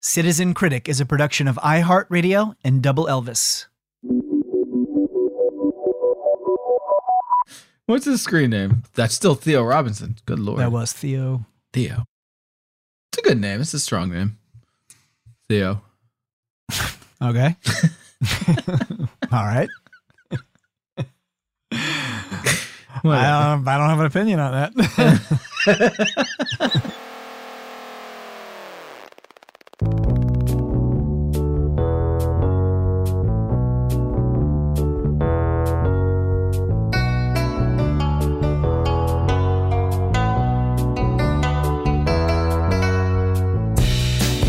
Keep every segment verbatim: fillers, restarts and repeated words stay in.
Citizen Critic is a production of iHeartRadio and Double Elvis. What's his screen name? That's still Theo Robinson. Good Lord. That was Theo. Theo. It's a good name. It's a strong name. Theo. Okay. All right. I don't, I don't have an opinion on that.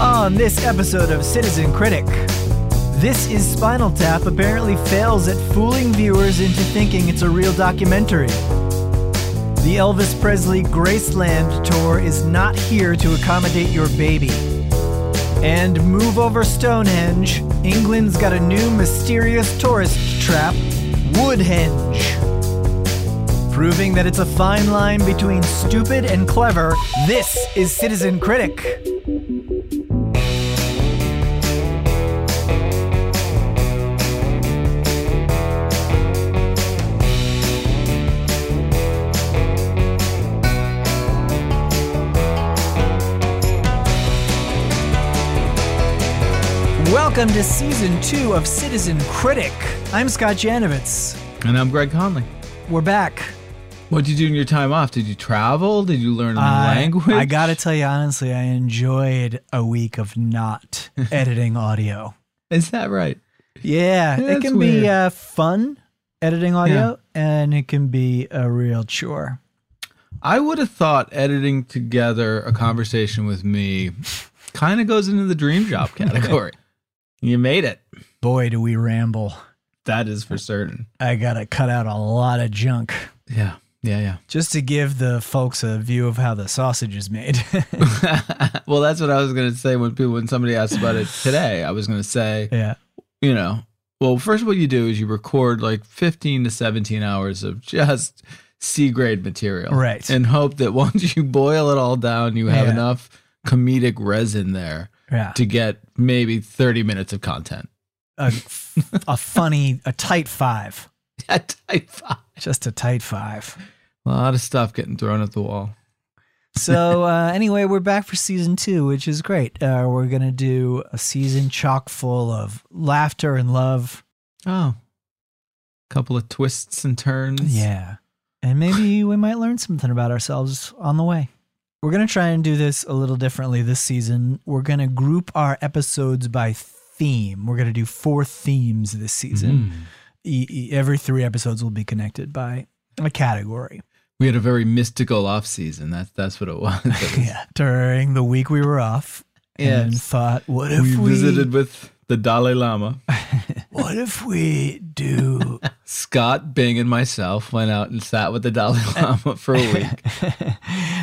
On this episode of Citizen Critic, This Is Spinal Tap apparently fails at fooling viewers into thinking it's a real documentary. The Elvis Presley Graceland tour is not here to accommodate your baby. And move over Stonehenge, England's got a new mysterious tourist trap, Woodhenge. Proving that it's a fine line between stupid and clever, this is Citizen Critic. Welcome to Season two of Citizen Critic. I'm Scott Janovitz. And I'm Greg Conley. We're back. What did you do in your time off? Did you travel? Did you learn a new uh, language? I gotta tell you honestly, I enjoyed a week of not editing audio. Is that right? Yeah. yeah it can weird. be uh, fun, editing audio, yeah. and it can be a real chore. I would have thought editing together a conversation with me kind of goes into the dream job category. You made it. Boy, do we ramble. That is for certain. I got to cut out a lot of junk. Yeah, yeah, yeah. Just to give the folks a view of how the sausage is made. Well, that's what I was going to say when people, when somebody asked about it today. I was going to say, yeah. you know, well, first what you do is you record like fifteen to seventeen hours of just C-grade material. Right. And hope that once you boil it all down, you have yeah. enough comedic resin there. Yeah. To get maybe thirty minutes of content. A, a funny, a tight five. A tight five. Just a tight five. A lot of stuff getting thrown at the wall. So uh, anyway, we're back for season two, which is great. Uh, we're going to do a season chock full of laughter and love. Oh, a couple of twists and turns. Yeah. And maybe we might learn something about ourselves on the way. We're going to try and do this a little differently this season. We're going to group our episodes by theme. We're going to do four themes this season. Mm. E- e- every three episodes will be connected by a category. We had a very mystical off season. That's that's what it was. yeah. During the week we were off yes. and thought, what if we... We visited with the Dalai Lama. What if we do... Scott, Bing, and myself went out and sat with the Dalai Lama for a week.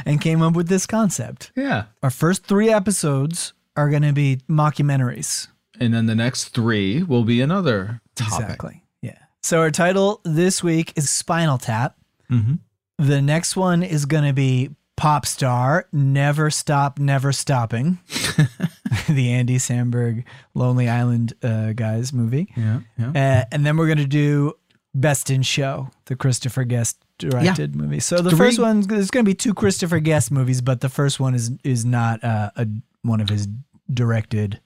And came up with this concept. Yeah. Our first three episodes are going to be mockumentaries. And then the next three will be another topic. Exactly, yeah. So our title this week is Spinal Tap. Mm-hmm. The next one is going to be Pop Star Never Stop, Never Stopping. The Andy Samberg, Lonely Island uh, guys movie. Yeah, yeah. Uh, and then we're going to do Best in Show, the Christopher Guest directed yeah. movie. So the Three. first one, there's going to be two Christopher Guest movies, but the first one is is not uh, a one of his directed.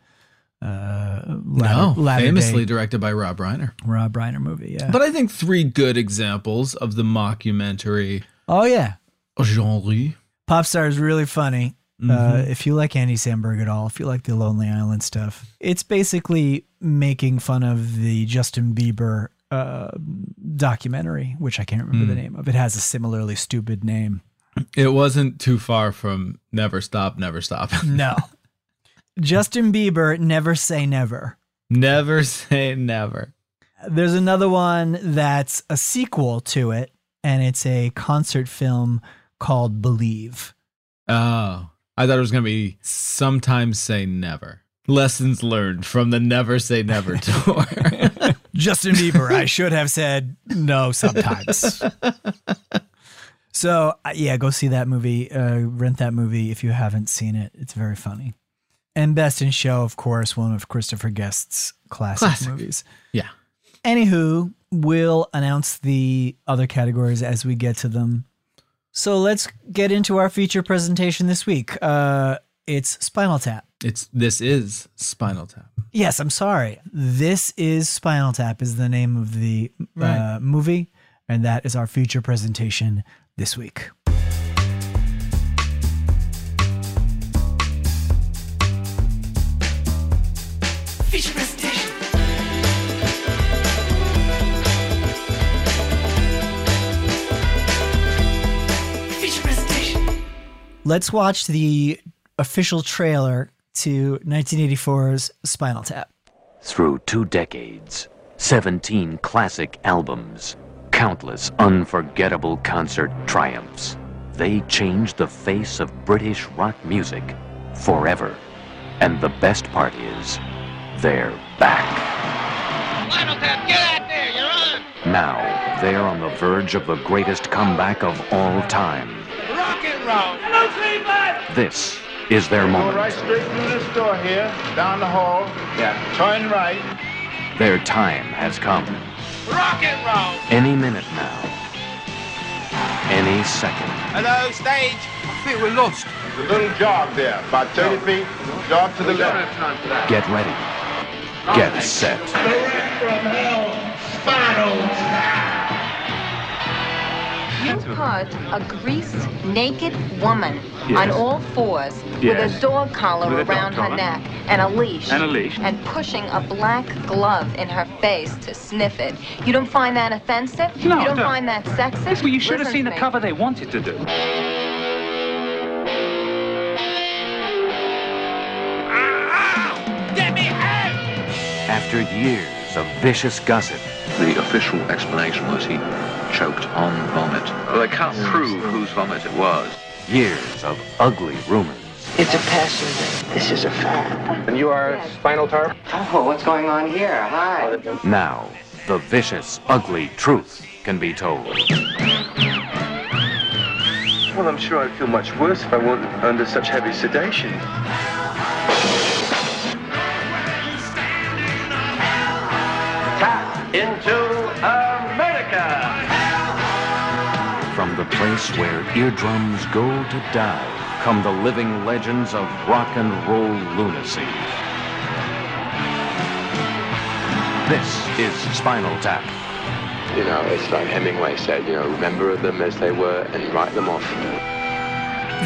Uh, latter, no, latter famously day. directed by Rob Reiner. Rob Reiner movie, yeah. But I think three good examples of the mockumentary. Oh yeah, genre. Pop Star is really funny. Mm-hmm. Uh, if you like Andy Samberg at all, if you like the Lonely Island stuff, it's basically making fun of the Justin Bieber uh, documentary, which I can't remember mm. the name of. It has a similarly stupid name. It wasn't too far from Never Stop, Never Stop. No. Justin Bieber, Never Say Never. Never Say Never. There's another one that's a sequel to it, and it's a concert film called Believe. Oh. I thought it was going to be Sometimes Say Never. Lessons learned from the Never Say Never tour. Justin Bieber, I should have said no sometimes. So, yeah, go see that movie. Uh, rent that movie if you haven't seen it. It's very funny. And Best in Show, of course, one of Christopher Guest's classic, classic. movies. Yeah. Anywho, we'll announce the other categories as we get to them. So let's get into our feature presentation this week. Uh, it's Spinal Tap. It's This Is Spinal Tap. Yes, I'm sorry. This Is Spinal Tap is the name of the uh, right. movie, and that is our feature presentation this week. Feature presentation. Feature presentation. Let's watch the official trailer to nineteen eighty-four's Spinal Tap. Through two decades, seventeen classic albums, countless unforgettable concert triumphs, they changed the face of British rock music forever. And the best part is, they're back. Spinal Tap, get out there, you're on! Now, they're on the verge of the greatest comeback of all time. Rock and roll! This is their moment. Go right straight through this door here, down the hall. Yeah. Turn right. Their time has come. Rock and roll! Any minute now. Any second. Hello, stage. I think we're lost. There's a little jog there, about thirty no. feet. Jog to the we left. Get ready. All Get right. set. Direct from hell, Spinal Tap. You caught a greased, naked woman yes. on all fours yes. with a dog collar with a around dog collar. her neck and a leash. And a leash. And pushing a black glove in her face to sniff it. You don't find that offensive? No, you don't no. find that sexist? Well, you should Listen have seen the me. cover they wanted to do. Ah, get me out! After years of vicious gossip, the official explanation was he choked on vomit. Well, I can't prove whose vomit it was. Years of ugly rumors. It's a passion thing. This is a fact. And you are a Spinal Tap? Oh, what's going on here? Hi. Now, the vicious, ugly truth can be told. Well, I'm sure I'd feel much worse if I weren't under such heavy sedation. Into America! From the place where eardrums go to die come the living legends of rock and roll lunacy. This is Spinal Tap. You know, it's like Hemingway said, you know, remember them as they were and write them off.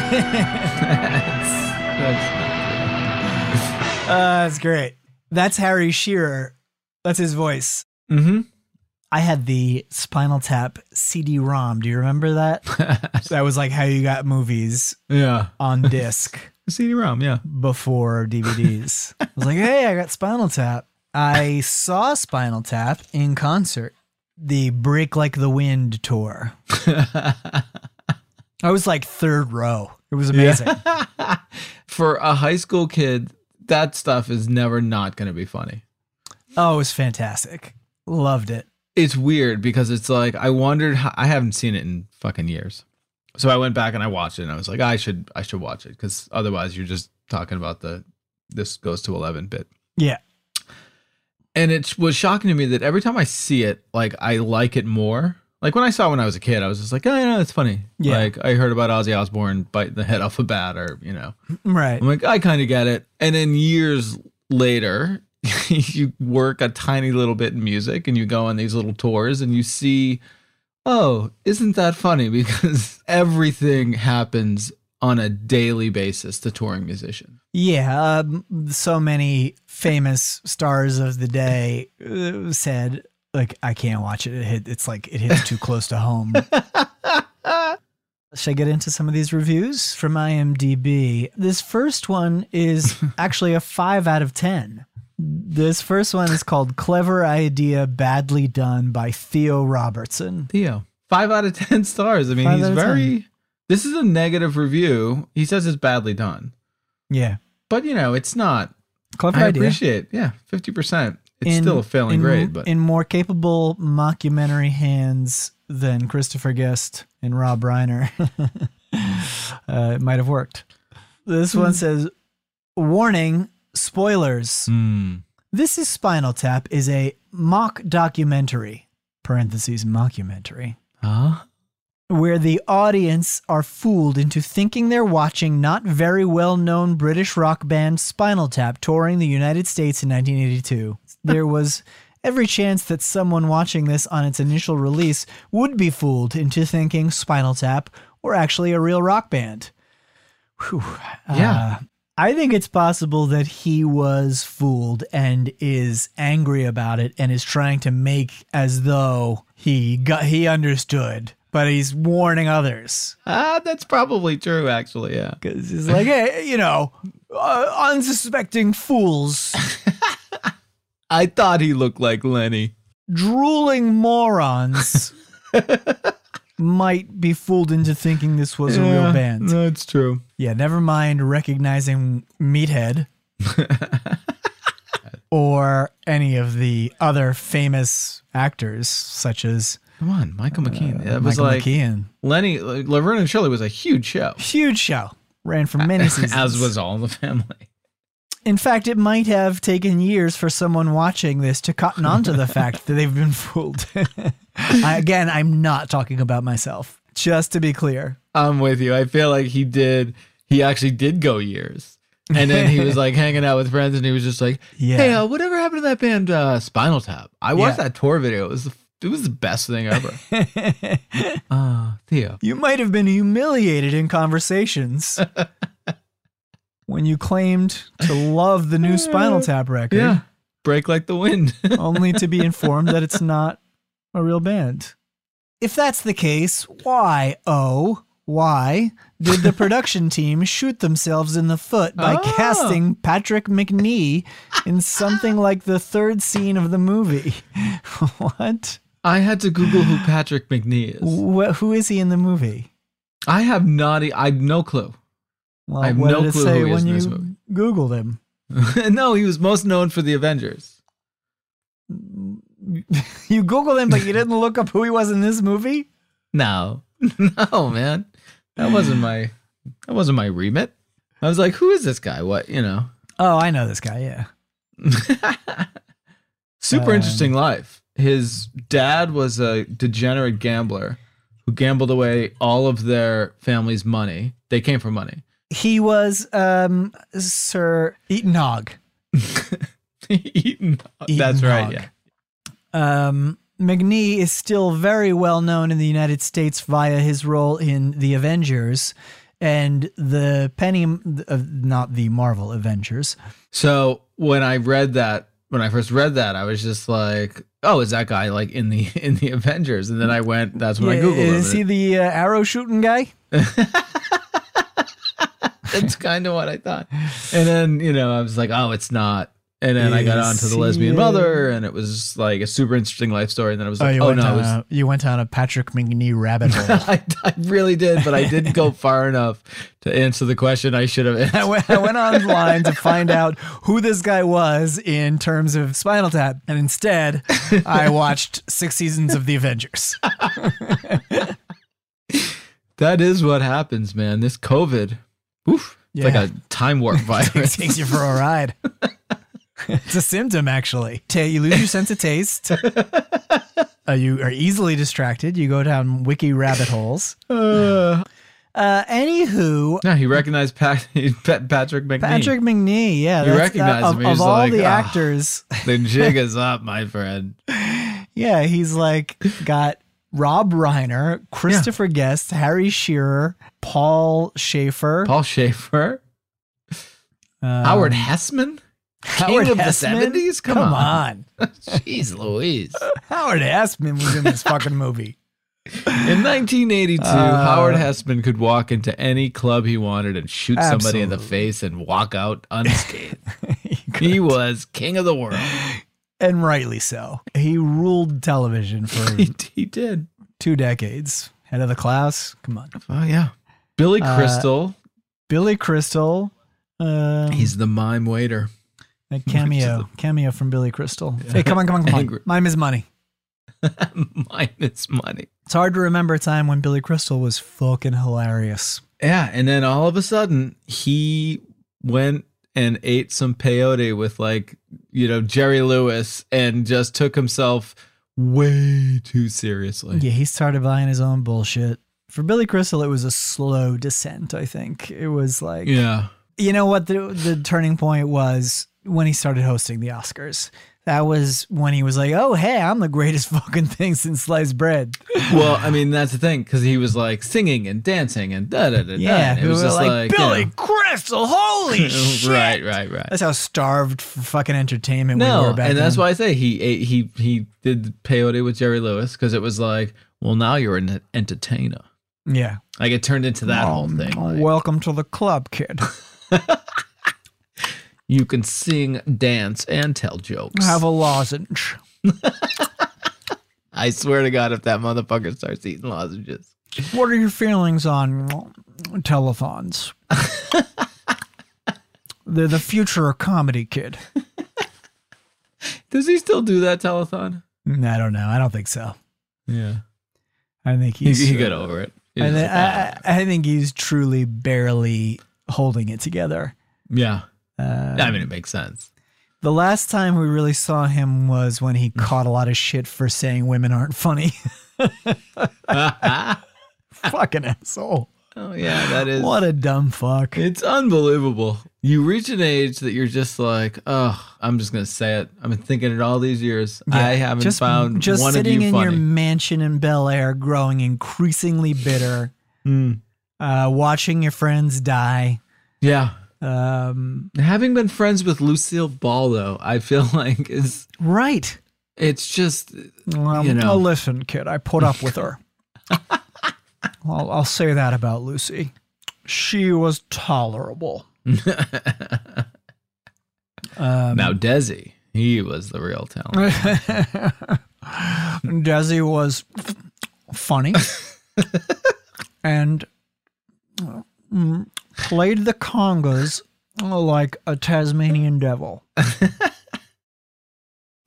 That's, that's, uh, that's great. That's Harry Shearer. That's his voice. Mm-hmm. I had the Spinal Tap C D ROM. Do you remember that? That was like how you got movies yeah. on disc. C D ROM, yeah. Before D V Ds. I was like, hey, I got Spinal Tap. I saw Spinal Tap in concert. The Break Like the Wind tour. I was like third row. It was amazing. Yeah. For a high school kid, that stuff is never not going to be funny. Oh, it was fantastic. Loved it. It's weird because it's like, I wondered how, I haven't seen it in fucking years. So I went back and I watched it and I was like, I should, I should watch it. Because otherwise you're just talking about the, this goes to eleven bit. Yeah. And it was shocking to me that every time I see it, like I like it more. Like when I saw it when I was a kid, I was just like, oh, yeah, that's funny. Yeah. Like I heard about Ozzy Osbourne biting the head off a bat or, you know. Right. I'm like, I kind of get it. And then years later, you work a tiny little bit in music and you go on these little tours and you see, oh, isn't that funny? Because everything happens on a daily basis to touring musician. Yeah. Um, so many famous stars of the day uh, said, like, I can't watch it. It hit, it's like it hits too close to home. Should I get into some of these reviews from I M D B? This first one is actually a five out of ten. This first one is called Clever Idea Badly Done by Theo Robinson. Theo. Five out of ten stars. I mean, Five he's very... ten. This is a negative review. He says it's badly done. Yeah. But, you know, it's not. Clever I idea. I appreciate Yeah, fifty percent. It's in, still a failing in, grade. But in more capable mockumentary hands than Christopher Guest and Rob Reiner, uh, it might have worked. This one says... warning, spoilers. Mm. This Is Spinal Tap is a mock documentary, parentheses mockumentary, huh? where the audience are fooled into thinking they're watching not very well-known British rock band Spinal Tap touring the United States in nineteen eighty-two. There was every chance that someone watching this on its initial release would be fooled into thinking Spinal Tap were actually a real rock band. Whew. Yeah. Uh, I think it's possible that he was fooled and is angry about it and is trying to make as though he got, he understood, but he's warning others. Ah, uh, that's probably true, actually, yeah. Because he's like, hey, you know, uh, unsuspecting fools. I thought he looked like Lenny. Drooling morons might be fooled into thinking this was yeah, a real band. No, it's true. Yeah, never mind recognizing Meathead or any of the other famous actors, such as... Come on, Michael McKean. Uh, that was Michael like... McKean. Lenny, Laverne and Shirley was a huge show. Huge show. Ran for many seasons. As was All in the Family. In fact, it might have taken years for someone watching this to cotton on to the fact that they've been fooled. I, again, I'm not talking about myself, just to be clear. I'm with you. I feel like he did. He actually did go years. And then he was like hanging out with friends and he was just like, yeah. hey, uh, whatever happened to that band uh, Spinal Tap? I watched yeah. that tour video. It was, the, it was the best thing ever. uh, Theo. You might have been humiliated in conversations. When you claimed to love the new Spinal Tap record. Yeah. Break Like the Wind. Only to be informed that it's not a real band. If that's the case, why, oh, why did the production team shoot themselves in the foot by oh. casting Patrick McNee in something like the third scene of the movie? What? I had to Google who Patrick McNee is. Wh- who is he in the movie? I have not, I have no clue. Well, I have what no did it clue say who he is when in this you movie. Googled him? No, he was most known for The Avengers. You Googled him, but you didn't look up who he was in this movie? No, no, man, that wasn't my that wasn't my remit. I was like, who is this guy? What you know? Oh, I know this guy. Yeah. Super um, interesting life. His dad was a degenerate gambler who gambled away all of their family's money. They came for money. He was um, Sir Eaton Hogg. Eaton Hogg. That's right. Yeah. Um, McNee is still very well known in the United States via his role in The Avengers and the Penny, uh, not the Marvel Avengers. So when I read that, when I first read that, I was just like, "Oh, is that guy like in the in the Avengers?" And then I went, "That's when yeah, I googled him." Is he the uh, arrow shooting guy? That's kind of what I thought. And then you know, I was like, "Oh, it's not." And then is I got onto The Lesbian Mother, and it was like a super interesting life story. And then I was like, oh, oh no. I was... a, you went down a Patrick McNee rabbit hole. I, I really did, but I didn't go far enough to answer the question I should have answered. I went, I went online to find out who this guy was in terms of Spinal Tap. And instead, I watched six seasons of The Avengers. That is what happens, man. This COVID, oof, yeah. It's like a time warp virus. It takes you for a ride. It's a symptom, actually. You lose your sense of taste. uh, you are easily distracted. You go down wiki rabbit holes. Uh, uh, anywho. No, he recognized Pat, Patrick McNee. Patrick McNee, yeah. He recognized uh, him. Of, of all like, the oh, actors. The jig is up, my friend. Yeah, he's like got Rob Reiner, Christopher yeah. Guest, Harry Shearer, Paul Schaefer. Paul Schaefer. Um, Howard Hessman. King Howard of Hessman? The seventies? Come, Come on. on. Jeez Louise. Howard Hessman was in this fucking movie. In nineteen eighty-two, uh, Howard Hessman could walk into any club he wanted and shoot absolutely. somebody in the face and walk out unscathed. he, he was king of the world. And rightly so. He ruled television for he, he did. two decades. Head of the class. Come on. Oh, yeah. Billy Crystal. Uh, Billy Crystal. Uh, He's the mime waiter. A cameo, cameo from Billy Crystal. Yeah. Hey, come on, come on, come on. Mime is money. Mime is money. It's hard to remember a time when Billy Crystal was fucking hilarious. Yeah, and then all of a sudden, he went and ate some peyote with, like, you know, Jerry Lewis, and just took himself way too seriously. Yeah, he started buying his own bullshit. For Billy Crystal, it was a slow descent, I think. It was like, yeah, you know what the, the turning point was? When he started hosting the Oscars. That was when he was like, oh, hey, I'm the greatest fucking thing since sliced bread. Well, I mean, that's the thing, because he was like singing and dancing and da-da-da-da. Yeah, it was just like, like Billy you know, Crystal, holy shit. Right, right, right. That's how starved for fucking entertainment no, we were back then. And that's why I say he ate, he he did peyote with Jerry Lewis, because it was like, well, now you're an entertainer. Yeah. Like, it turned into that um, whole thing. Like, welcome to the club, kid. You can sing, dance, and tell jokes. Have a lozenge. I swear to God, if that motherfucker starts eating lozenges. What are your feelings on telethons? They're the future of comedy, kid. Does he still do that telethon? I don't know. I don't think so. Yeah. I think he's... He, he got over it. I, th- I, I think he's truly barely holding it together. Yeah. Uh, I mean, it makes sense. The last time we really saw him was when he caught a lot of shit for saying women aren't funny. Fucking asshole. Oh, yeah, that is. What a dumb fuck. It's unbelievable. You reach an age that you're just like, oh, I'm just going to say it. I've been thinking it all these years. Yeah, I haven't just, found just one of you funny. Just sitting in your mansion in Bel Air, growing increasingly bitter, mm. uh, watching your friends die. Yeah. Um, Having been friends with Lucille Ball, though, I feel like is right. It's just, um, you know. Oh, listen, kid, I put up with her. I'll, I'll say that about Lucy. She was tolerable. um, now, Desi, he was the real talent. Desi was funny and. Uh, mm, Played the congas like a Tasmanian devil.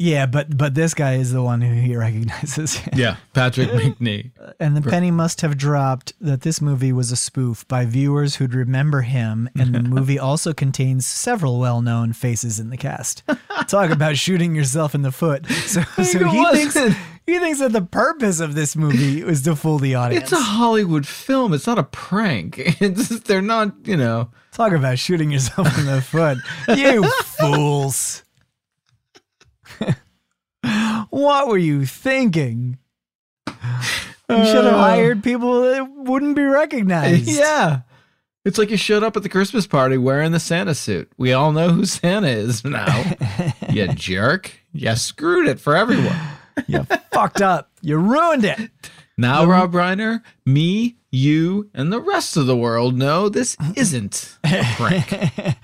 Yeah, but but this guy is the one who he recognizes. Yeah, Patrick McNee. And the penny must have dropped that this movie was a spoof by viewers who'd remember him, and the movie also contains several well-known faces in the cast. Talk about shooting yourself in the foot. So, so he thinks... He thinks that the purpose of this movie was to fool the audience. It's a Hollywood film. It's not a prank. It's just, they're not, you know. Talk about shooting yourself in the foot. You fools. What were you thinking? You should have hired people that wouldn't be recognized. Yeah. It's like you showed up at the Christmas party wearing the Santa suit. We all know who Santa is now. You jerk. You screwed it for everyone. You fucked up. You ruined it. Now, um, Rob Reiner, me, you, and the rest of the world know this isn't a prank.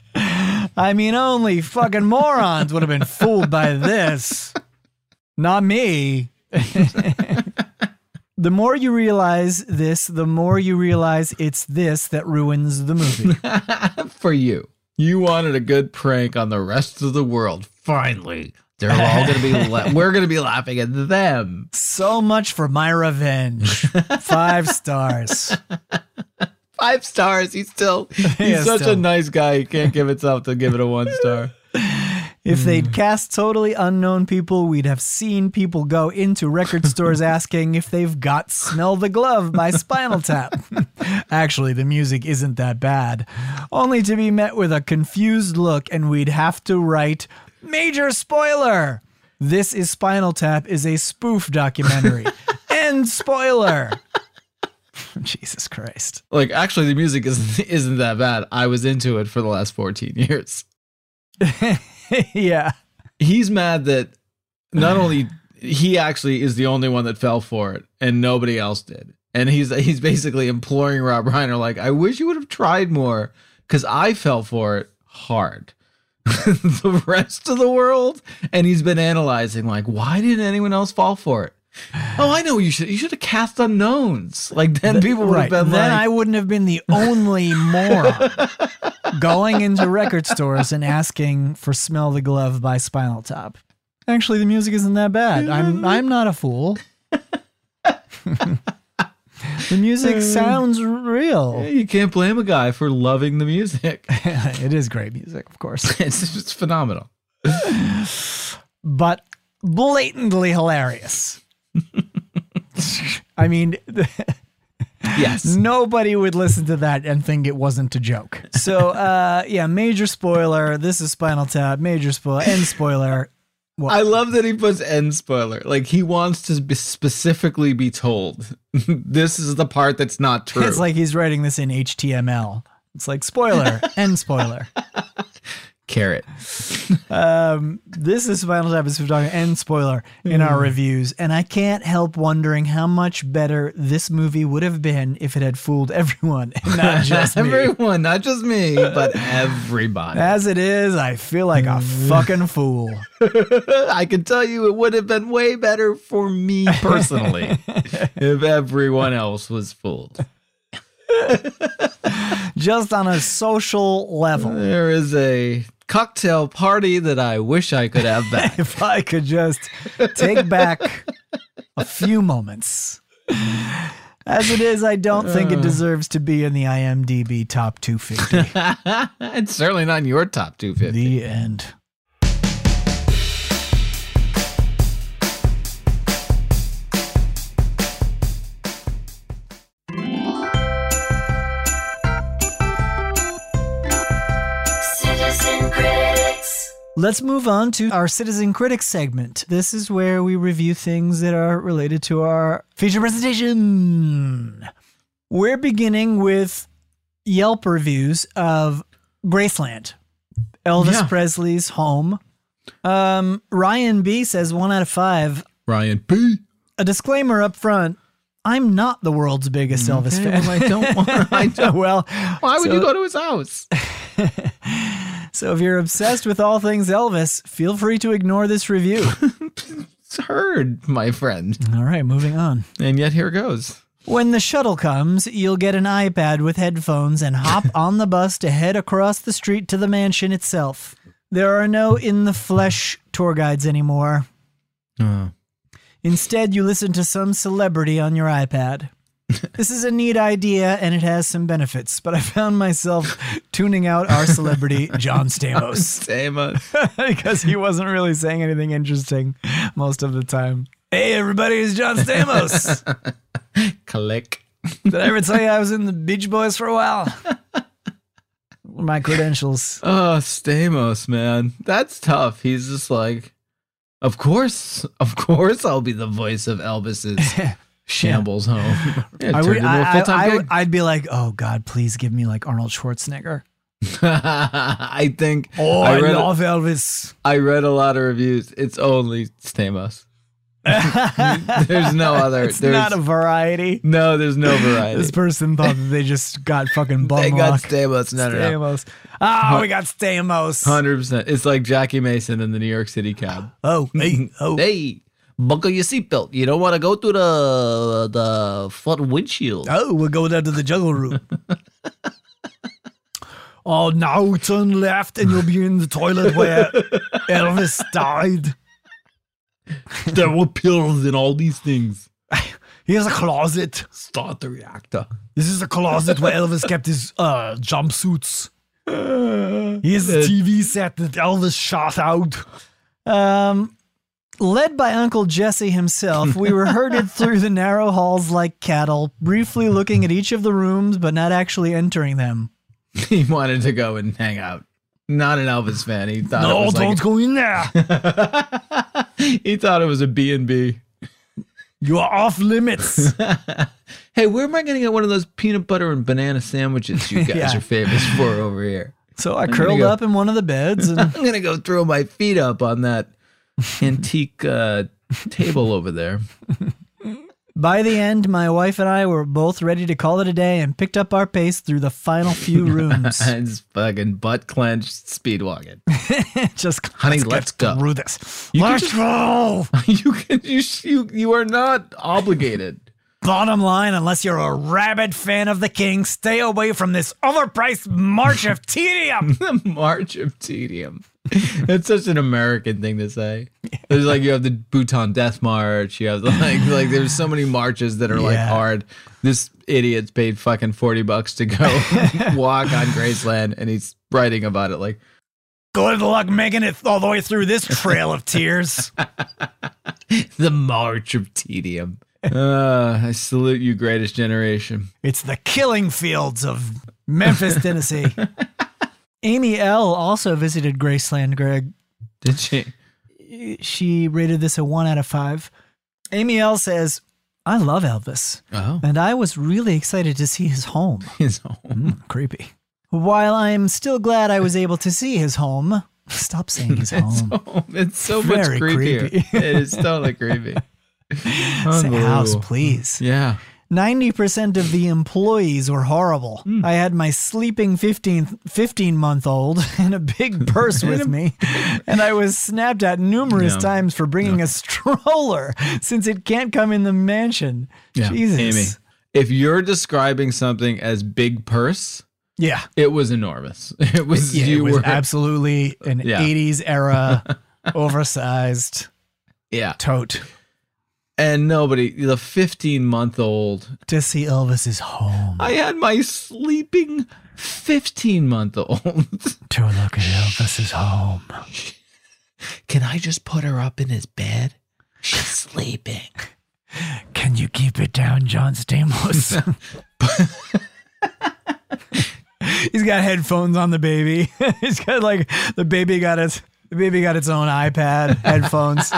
I mean, only fucking morons would have been fooled by this. Not me. The more you realize this, the more you realize it's this that ruins the movie. For you. You wanted a good prank on the rest of the world. Finally. They're all going to be, la- we're going to be laughing at them. So much for my revenge. Five stars. Five stars. He's still, he's yeah, such still. a nice guy. He can't give himself to give it a one star. If mm. they'd cast totally unknown people, we'd have seen people go into record stores asking if they've got Smell the Glove by Spinal Tap. Actually, the music isn't that bad. Only to be met with a confused look, and we'd have to write... Major spoiler! This Is Spinal Tap is a spoof documentary. End spoiler! Jesus Christ. Like, actually, the music isn't, isn't that bad. I was into it for the last fourteen years. Yeah. He's mad that not only he actually is the only one that fell for it and nobody else did. And he's, he's basically imploring Rob Reiner, like, I wish you would have tried more because I fell for it hard. The rest of the world, and he's been analyzing like, why didn't anyone else fall for it? Oh, I know you should. You should have cast unknowns. Like then the, people would right. have been. Then like, I wouldn't have been the only moron going into record stores and asking for "Smell the Glove" by Spinal Tap. Actually, the music isn't that bad. I'm I'm not a fool. The music uh, sounds real. Yeah, you can't blame a guy for loving the music. It is great music, of course. It's just phenomenal. But blatantly hilarious. I mean... Yes. Nobody would listen to that and think it wasn't a joke. So, uh, yeah, major spoiler. This is Spinal Tap. Major spoiler. End spoiler. What? I love that he puts end spoiler. Like, he wants to be specifically be told, this is the part that's not true. It's like he's writing this in H T M L. It's like, spoiler. End spoiler. Carrot. um, this is Spinal Tap. We're talking end spoiler in our reviews, and I can't help wondering how much better this movie would have been if it had fooled everyone, and not just me. Everyone, not just me, but everybody. As it is, I feel like a fucking fool. I can tell you, it would have been way better for me personally if everyone else was fooled. Just on a social level. There is a cocktail party that I wish I could have back. If I could just take back a few moments. As it is, I don't think it deserves to be in the I M D B top two fifty. It's certainly not in your top two fifty. The end. Let's move on to our Citizen Critic segment. This is where we review things that are related to our feature presentation. We're beginning with Yelp reviews of Graceland, Elvis yeah. Presley's home. Um, Ryan B says one out of five. Ryan B. A disclaimer up front. I'm not the world's biggest okay, Elvis fan. Well, I don't want I don't. Well, why would so, you go to his house? So if you're obsessed with all things Elvis, feel free to ignore this review. It's heard, my friend. All right, moving on. And yet here goes. When the shuttle comes, you'll get an iPad with headphones and hop on the bus to head across the street to the mansion itself. There are no in-the-flesh tour guides anymore. Uh. Instead, you listen to some celebrity on your iPad. This is a neat idea, and it has some benefits, but I found myself tuning out our celebrity, John Stamos. John Stamos. Because he wasn't really saying anything interesting most of the time. Hey, everybody, it's John Stamos. Click. Did I ever tell you I was in the Beach Boys for a while? My credentials. Oh, Stamos, man. That's tough. He's just like, of course, of course I'll be the voice of Elvis's... Shambles yeah. home. Yeah, I would, I, I, I, I'd be like, oh God, please give me like Arnold Schwarzenegger. I think. Oh, I, I love a, Elvis. I read a lot of reviews. It's only Stamos. There's no other. It's there's, not a variety. No, there's no variety. This person thought that they just got fucking bum They got Stamos. No, no, no. Ah, oh, we got Stamos. one hundred percent. It's like Jackie Mason in the New York City cab. Oh, hey, oh. Hey. Buckle your seatbelt. You don't want to go through the the front windshield. Oh, we'll go down to the jungle room. Oh, now turn left and you'll be in the toilet where Elvis died. There were pills in all these things. Here's a closet. Start the reactor. This is a closet where Elvis kept his uh, jumpsuits. Here's a T V set that Elvis shot out. Um... Led by Uncle Jesse himself, we were herded through the narrow halls like cattle, briefly looking at each of the rooms, but not actually entering them. He wanted to go and hang out. Not an Elvis fan. He thought no, it was don't like a- go in there. He thought it was a B and B. You are off limits. Hey, where am I going to get one of those peanut butter and banana sandwiches you guys yeah. are famous for over here? So I I'm curled go- up in one of the beds. And- I'm going to go throw my feet up on that antique uh, table over there. By the end, my wife and I were both ready to call it a day and picked up our pace through the final few rooms. It's fucking butt clenched speed walking. Just honey, let's, let's go through this. You let's just, go. You can you, you you are not obligated. Bottom line, unless you're a rabid fan of the King, stay away from this overpriced March of Tedium. The March of Tedium. It's such an American thing to say. There's like you have the Bhutan Death March. You have the, like like there's so many marches that are yeah. like hard. This idiots paid fucking forty bucks to go walk on Graceland, and he's writing about it like, good luck making it all the way through this trail of tears. The march of tedium. Uh, I salute you, Greatest Generation. It's the killing fields of Memphis, Tennessee. Amy L. also visited Graceland, Greg. Did she? She rated this a one out of five. Amy L. says, I love Elvis, oh. and I was really excited to see his home. His home. Mm, creepy. While I'm still glad I was able to see his home, stop saying his home. home. It's so Very much creepier. Creepy. It is totally creepy. Say house, please. Yeah. ninety percent of the employees were horrible. Mm. I had my sleeping fifteen-month-old and a big purse with me, and I was snapped at numerous no. times for bringing no. a stroller since it can't come in the mansion. Yeah. Jesus. Amy, if you're describing something as big purse, yeah, it was enormous. It was, yeah, you it was were, absolutely an yeah. eighties era oversized yeah. tote. And nobody, the fifteen-month-old. To see Elvis's home. I had my sleeping fifteen-month-old. To look at Elvis's home. Can I just put her up in his bed? She's sleeping. Can you keep it down, John Stamos? He's got headphones on the baby. He's got like, the baby got his... The baby got its own iPad, headphones.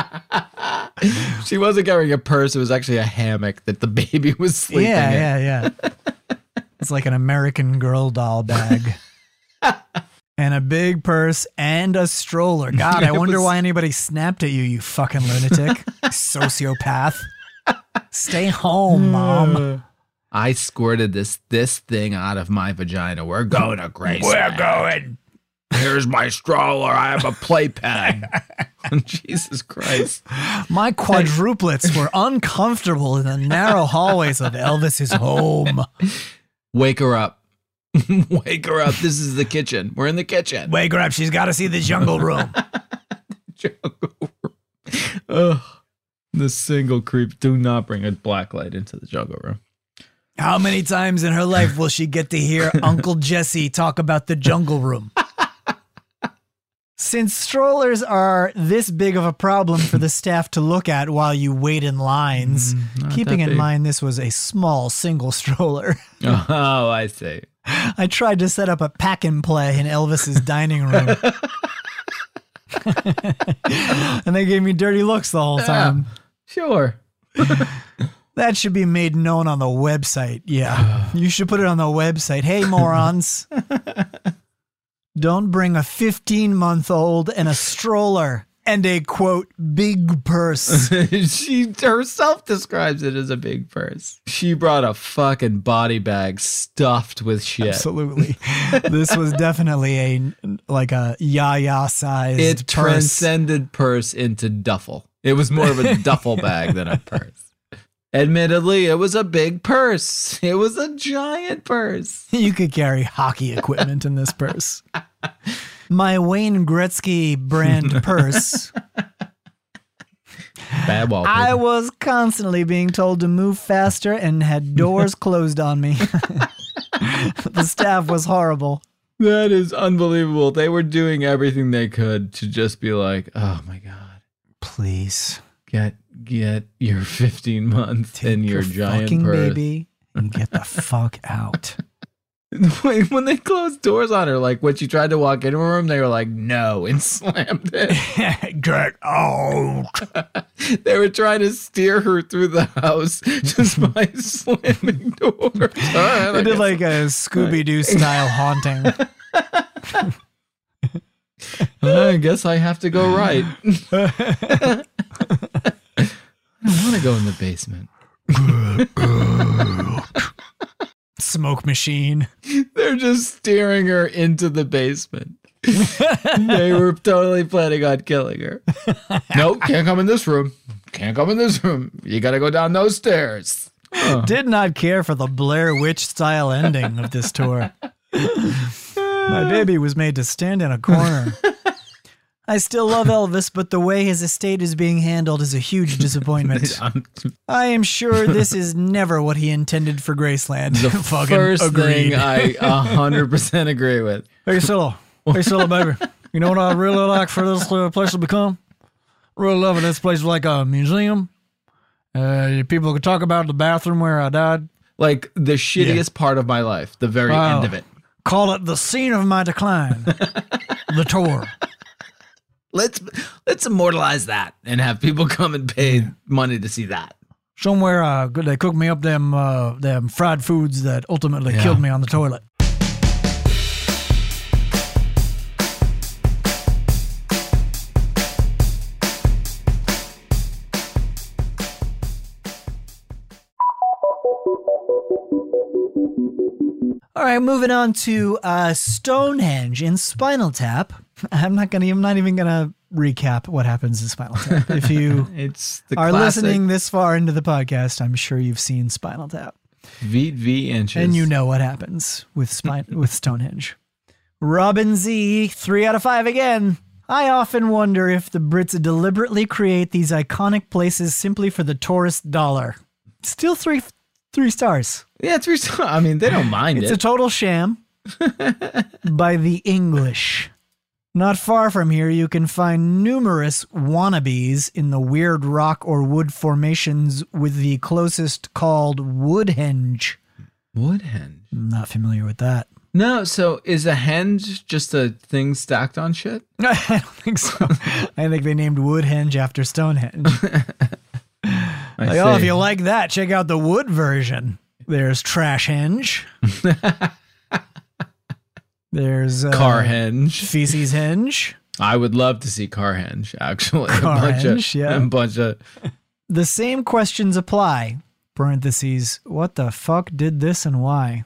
She wasn't carrying a purse. It was actually a hammock that the baby was sleeping yeah, in. Yeah, yeah, yeah. It's like an American Girl doll bag. And a big purse and a stroller. God, I wonder was... why anybody snapped at you, you fucking lunatic. Sociopath. Stay home, Mom. I squirted this this thing out of my vagina. We're going to Graceland. We're going. Here's my stroller. I have a playpen. Jesus Christ. My quadruplets were uncomfortable in the narrow hallways of Elvis's home. Wake her up. Wake her up. This is the kitchen. We're in the kitchen. Wake her up. She's got to see the jungle room. Jungle room. Ugh. The single creep. Do not bring a black light into the jungle room. How many times in her life will she get to hear Uncle Jesse talk about the jungle room? Since strollers are this big of a problem for the staff to look at while you wait in lines, mm, keeping in mind this was a small single stroller. Oh, I see. I tried to set up a pack and play in Elvis's dining room. And they gave me dirty looks the whole time. Yeah, sure. That should be made known on the website. Yeah. You should put it on the website. Hey, morons. Don't bring a fifteen-month-old and a stroller and a, quote, big purse. She herself describes it as a big purse. She brought a fucking body bag stuffed with shit. Absolutely. This was definitely a, like a yaya-sized purse. It transcended purse into duffel. It was more of a duffel bag than a purse. Admittedly, it was a big purse. It was a giant purse. You could carry hockey equipment in this purse. My Wayne Gretzky brand purse. Bad wallpaper. I was constantly being told to move faster and had doors closed on me. The staff was horrible. That is unbelievable. They were doing everything they could to just be like, oh my God. Please. Get get your fifteen month and your, your giant fucking purse. Baby and get the fuck out. When they closed doors on her, like when she tried to walk into a room, they were like, no, and slammed it. Get out. They were trying to steer her through the house just by slamming doors. Right, they did like a Scooby-Doo style haunting. I guess I have to go right. I don't want to go in the basement. Smoke machine. They're just steering her into the basement. They were totally planning on killing her. Nope, can't come in this room. Can't come in this room. You got to go down those stairs. Oh. Did not care for the Blair Witch style ending of this tour. My baby was made to stand in a corner. I still love Elvis, but the way his estate is being handled is a huge disappointment. I am sure this is never what he intended for Graceland. The Fucking first agreed. Thing I one hundred percent agree with. Hey, Solo. Hey, Solo, baby. You know what I really like for this uh, place to become? Really love it. This place is like a museum. Uh, people could talk about the bathroom where I died. Like the shittiest yeah. part of my life, the very wow. end of it. Call it the scene of my decline. The tour. Let's let's immortalize that and have people come and pay yeah. money to see that. Somewhere uh, they cook me up them uh, them fried foods that ultimately yeah. killed me on the toilet. All right, moving on to uh, Stonehenge in Spinal Tap. I'm not gonna. I'm not even gonna recap what happens in Spinal Tap. If you it's the are classic. Listening this far into the podcast, I'm sure you've seen Spinal Tap. Feet v inches, and you know what happens with spine with Stonehenge. Robin Z, three out of five again. I often wonder if the Brits deliberately create these iconic places simply for the tourist dollar. Still three. Three stars. Yeah, three stars. I mean, they don't mind it's it. It's a total sham by the English. Not far from here, you can find numerous wannabes in the weird rock or wood formations, with the closest called Woodhenge. Woodhenge? I'm not familiar with that. No, so is a henge just a thing stacked on shit? I don't think so. I think they named Woodhenge after Stonehenge. Like, oh, if you like that, check out the wood version. There's Trashhenge. There's uh, Carhenge. Feces-henge. I would love to see Carhenge, actually. Carhenge, yeah. A bunch of... The same questions apply. Parentheses, what the fuck did this and why?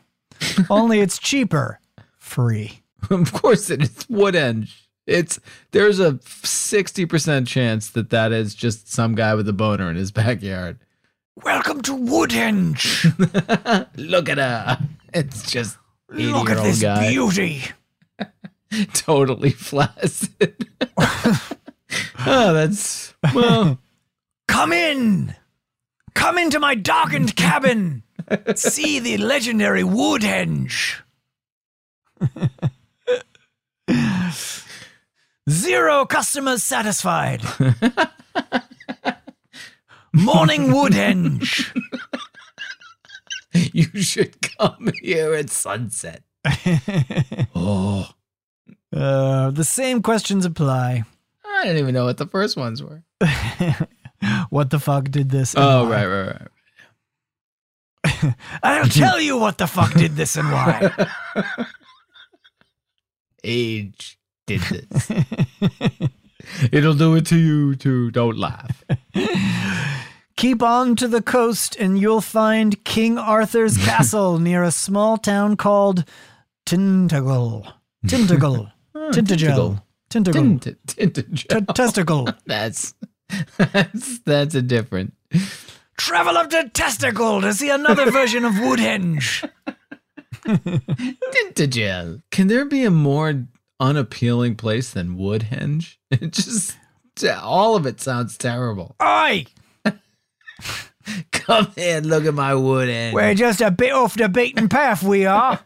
Only it's cheaper. Free. Of course it is. Woodhenge. It's there's a sixty percent chance that that is just some guy with a boner in his backyard. Welcome to Woodhenge. Look at her. It's just look at this guy. Beauty. Totally flaccid. Oh, that's well. Come in. Come into my darkened cabin. See the legendary Woodhenge. Zero customers satisfied. Morning Woodhenge. You should come here at sunset. Oh. Uh, the same questions apply. I don't even know what the first ones were. What the fuck did this? Oh, right, right, right, right. I'll tell you what the fuck did this and why. Age. Did this. It'll do it to you too. Don't laugh. Keep on to the coast and you'll find King Arthur's castle near a small town called Tintagel. Tintagel. Oh, Tintagel. Tintagel. Tint- Tintagel. T- testicle. That's, that's, that's a different. Travel up to Testicle to see another version of Woodhenge. Tintagel. Can there be a more unappealing place than Woodhenge? It just, all of it sounds terrible. Oi! Come in, look at my Woodhenge. We're just a bit off the beaten path, we are.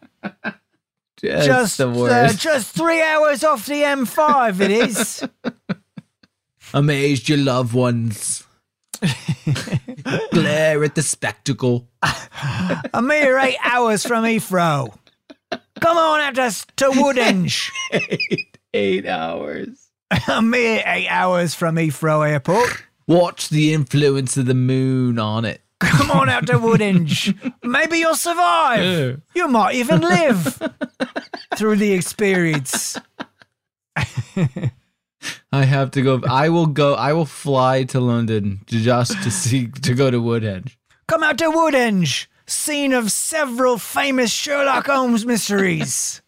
just just, the worst. Uh, just three hours off the M five, it is. Amazed your loved ones. Glare at the spectacle. A mere eight hours from Heathrow. Come on out to, to Woodhenge. eight, eight hours. A mere eight hours from Heathrow Airport. Watch the influence of the moon on it. Come on out to Woodhenge. Maybe you'll survive. Yeah. You might even live through the experience. I have to go. I will go. I will fly to London just to see to go to Woodhenge. Come out to Woodhenge. Scene of several famous Sherlock Holmes mysteries.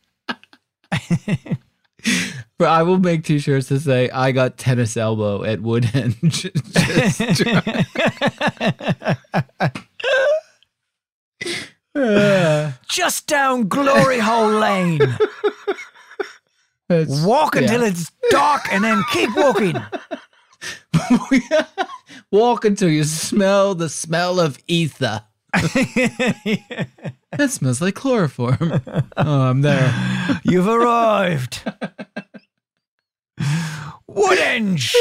But I will make t-shirts to say, I got tennis elbow at Woodhenge. Just, uh, just down Glory Hole Lane. It's, walk until yeah. it's dark and then keep walking. Walk until you smell the smell of ether. That smells like chloroform. Oh, I'm there. You've arrived. Woodhenge,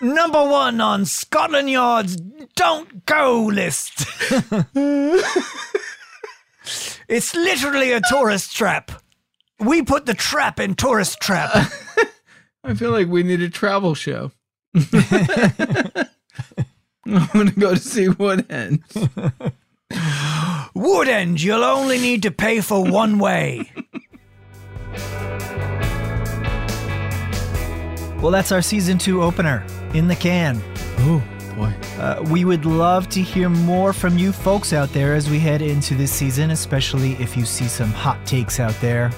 number one on Scotland Yard's don't go list. It's literally a tourist trap. We put the trap in tourist trap. I feel like we need a travel show. I'm going to go to see Woodhenge. Woodhenge, you'll only need to pay for one way. Well, that's our season two opener in the can. Oh, boy. Uh, we would love to hear more from you folks out there as we head into this season, especially if you see some hot takes out there,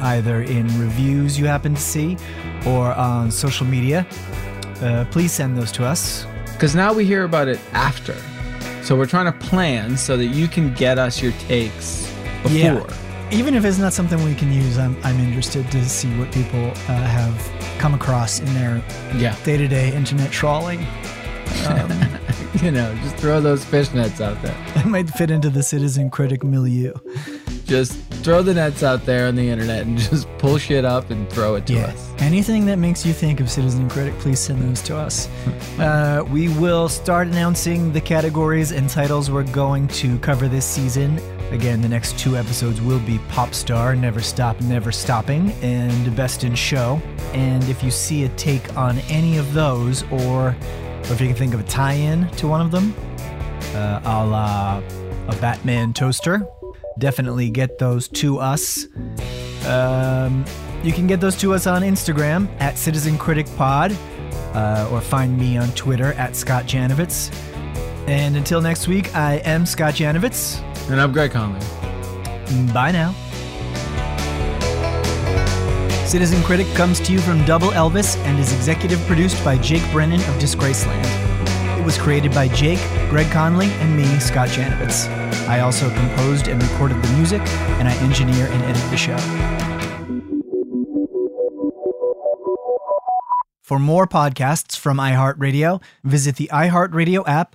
either in reviews you happen to see or on social media. Uh, please send those to us. Because now we hear about it after. So we're trying to plan so that you can get us your takes before. Yeah. Even if it's not something we can use, I'm I'm interested to see what people uh, have come across in their yeah. day-to-day internet trawling. Um, you know, just throw those fish nets out there. It might fit into the Citizen Critic milieu. Just throw the nets out there on the internet and just pull shit up and throw it to yeah. us. Anything that makes you think of Citizen Critic, please send those to us. Uh, we will start announcing the categories and titles we're going to cover this season. Again, the next two episodes will be Pop Star, Never Stop, Never Stopping, and Best in Show. And if you see a take on any of those, or, or if you can think of a tie-in to one of them, uh, a la a Batman toaster, definitely get those to us. Um, you can get those to us on Instagram at Citizen Critic Pod, uh, or find me on Twitter at Scott Janovitz. And until next week, I am Scott Janovitz. And I'm Greg Conley. Bye now. Citizen Critic comes to you from Double Elvis and is executive produced by Jake Brennan of Disgraceland. It was created by Jake, Greg Conley, and me, Scott Janovitz. I also composed and recorded the music, and I engineer and edit the show. For more podcasts from iHeartRadio, visit the iHeartRadio app,